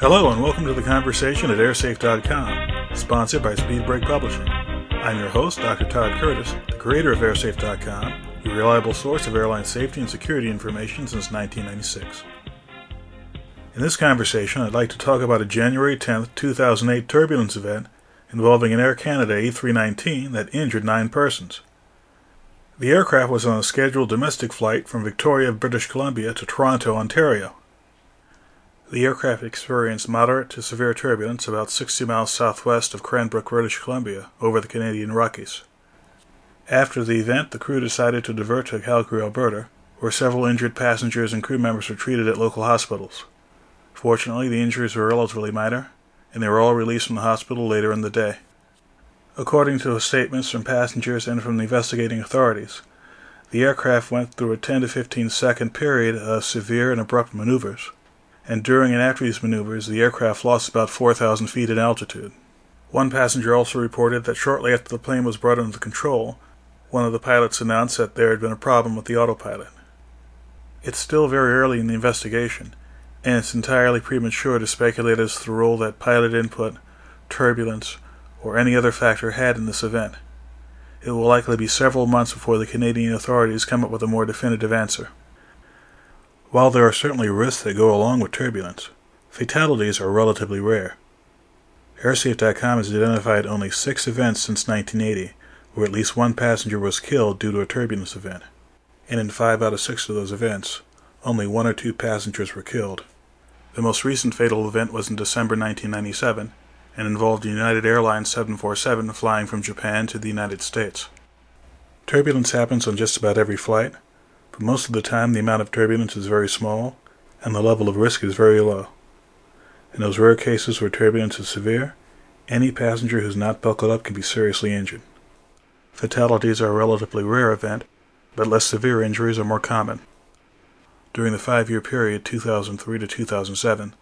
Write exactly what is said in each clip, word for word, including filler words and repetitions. Hello and welcome to The Conversation at air safe dot com, sponsored by Speedbrake Publishing. I'm your host, Doctor Todd Curtis, the creator of air safe dot com, your reliable source of airline safety and security information since nineteen ninety-six. In this conversation, I'd like to talk about a January tenth, two thousand eight turbulence event involving an Air Canada A three nineteen that injured nine persons. The aircraft was on a scheduled domestic flight from Victoria, British Columbia to Toronto, Ontario. The aircraft experienced moderate to severe turbulence about sixty miles southwest of Cranbrook, British Columbia, over the Canadian Rockies. After the event, the crew decided to divert to Calgary, Alberta, where several injured passengers and crew members were treated at local hospitals. Fortunately, the injuries were relatively minor, and they were all released from the hospital later in the day. According to statements from passengers and from the investigating authorities, the aircraft went through a ten to fifteen second period of severe and abrupt maneuvers, and during and after these maneuvers, the aircraft lost about four thousand feet in altitude. One passenger also reported that shortly after the plane was brought under control, one of the pilots announced that there had been a problem with the autopilot. It's still very early in the investigation, and it's entirely premature to speculate as to the role that pilot input, turbulence, or any other factor had in this event. It will likely be several months before the Canadian authorities come up with a more definitive answer. While there are certainly risks that go along with turbulence, fatalities are relatively rare. air safe dot com has identified only six events since nineteen eighty where at least one passenger was killed due to a turbulence event, and in five out of six of those events, only one or two passengers were killed. The most recent fatal event was in December nineteen ninety-seven and involved a United Airlines seven forty-seven flying from Japan to the United States. Turbulence happens on just about every flight, but most of the time the amount of turbulence is very small and the level of risk is very low. In those rare cases where turbulence is severe, any passenger who's not buckled up can be seriously injured. Fatalities are a relatively rare event, but less severe injuries are more common. During the five-year period two thousand three to two thousand seven,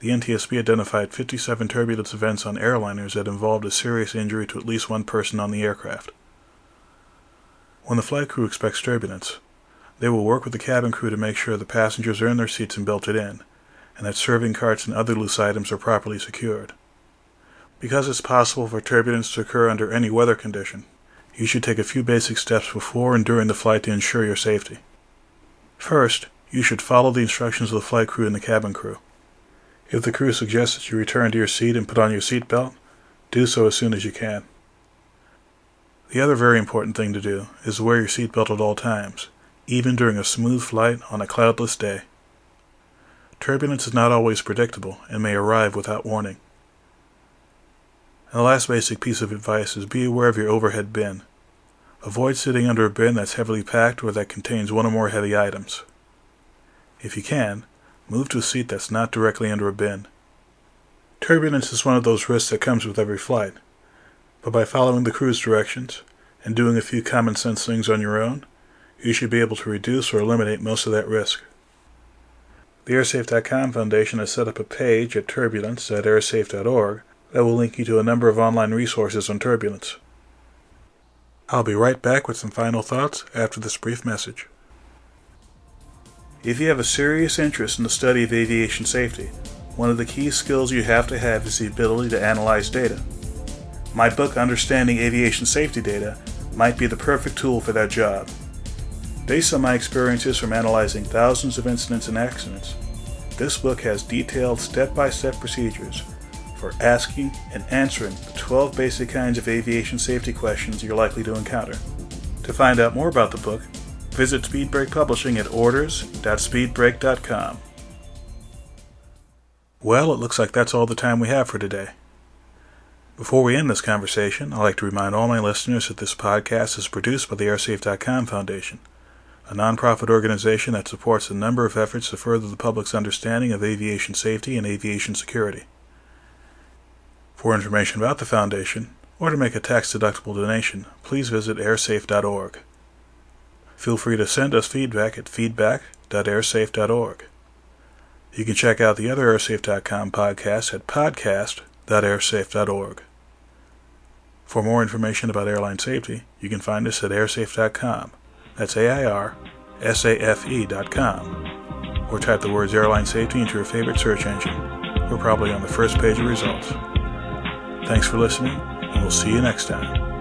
the N T S B identified fifty-seven turbulence events on airliners that involved a serious injury to at least one person on the aircraft. When the flight crew expects turbulence, they will work with the cabin crew to make sure the passengers are in their seats and belted in, and that serving carts and other loose items are properly secured. Because it's possible for turbulence to occur under any weather condition, you should take a few basic steps before and during the flight to ensure your safety. First, you should follow the instructions of the flight crew and the cabin crew. If the crew suggests that you return to your seat and put on your seatbelt, do so as soon as you can. The other very important thing to do is wear your seatbelt at all times, even during a smooth flight on a cloudless day. Turbulence is not always predictable and may arrive without warning. And the last basic piece of advice is be aware of your overhead bin. Avoid sitting under a bin that's heavily packed or that contains one or more heavy items. If you can, move to a seat that's not directly under a bin. Turbulence is one of those risks that comes with every flight, but by following the crew's directions and doing a few common sense things on your own, you should be able to reduce or eliminate most of that risk. The air safe dot com Foundation has set up a page at turbulence dot air safe dot org that will link you to a number of online resources on turbulence. I'll be right back with some final thoughts after this brief message. If you have a serious interest in the study of aviation safety, one of the key skills you have to have is the ability to analyze data. My book, Understanding Aviation Safety Data, might be the perfect tool for that job. Based on my experiences from analyzing thousands of incidents and accidents, this book has detailed step-by-step procedures for asking and answering the twelve basic kinds of aviation safety questions you're likely to encounter. To find out more about the book, visit Speedbrake Publishing at orders dot speedbrake dot com. Well, it looks like that's all the time we have for today. Before we end this conversation, I'd like to remind all my listeners that this podcast is produced by the air safe dot com Foundation, a nonprofit organization that supports a number of efforts to further the public's understanding of aviation safety and aviation security. For information about the Foundation, or to make a tax-deductible donation, please visit air safe dot org. Feel free to send us feedback at feedback dot air safe dot org. You can check out the other air safe dot com podcasts at podcast dot air safe dot org. For more information about airline safety, you can find us at air safe dot com. That's A I R S A F E dot com. Or type the words airline safety into your favorite search engine, We're probably on the first page of results. Thanks for listening, and we'll see you next time.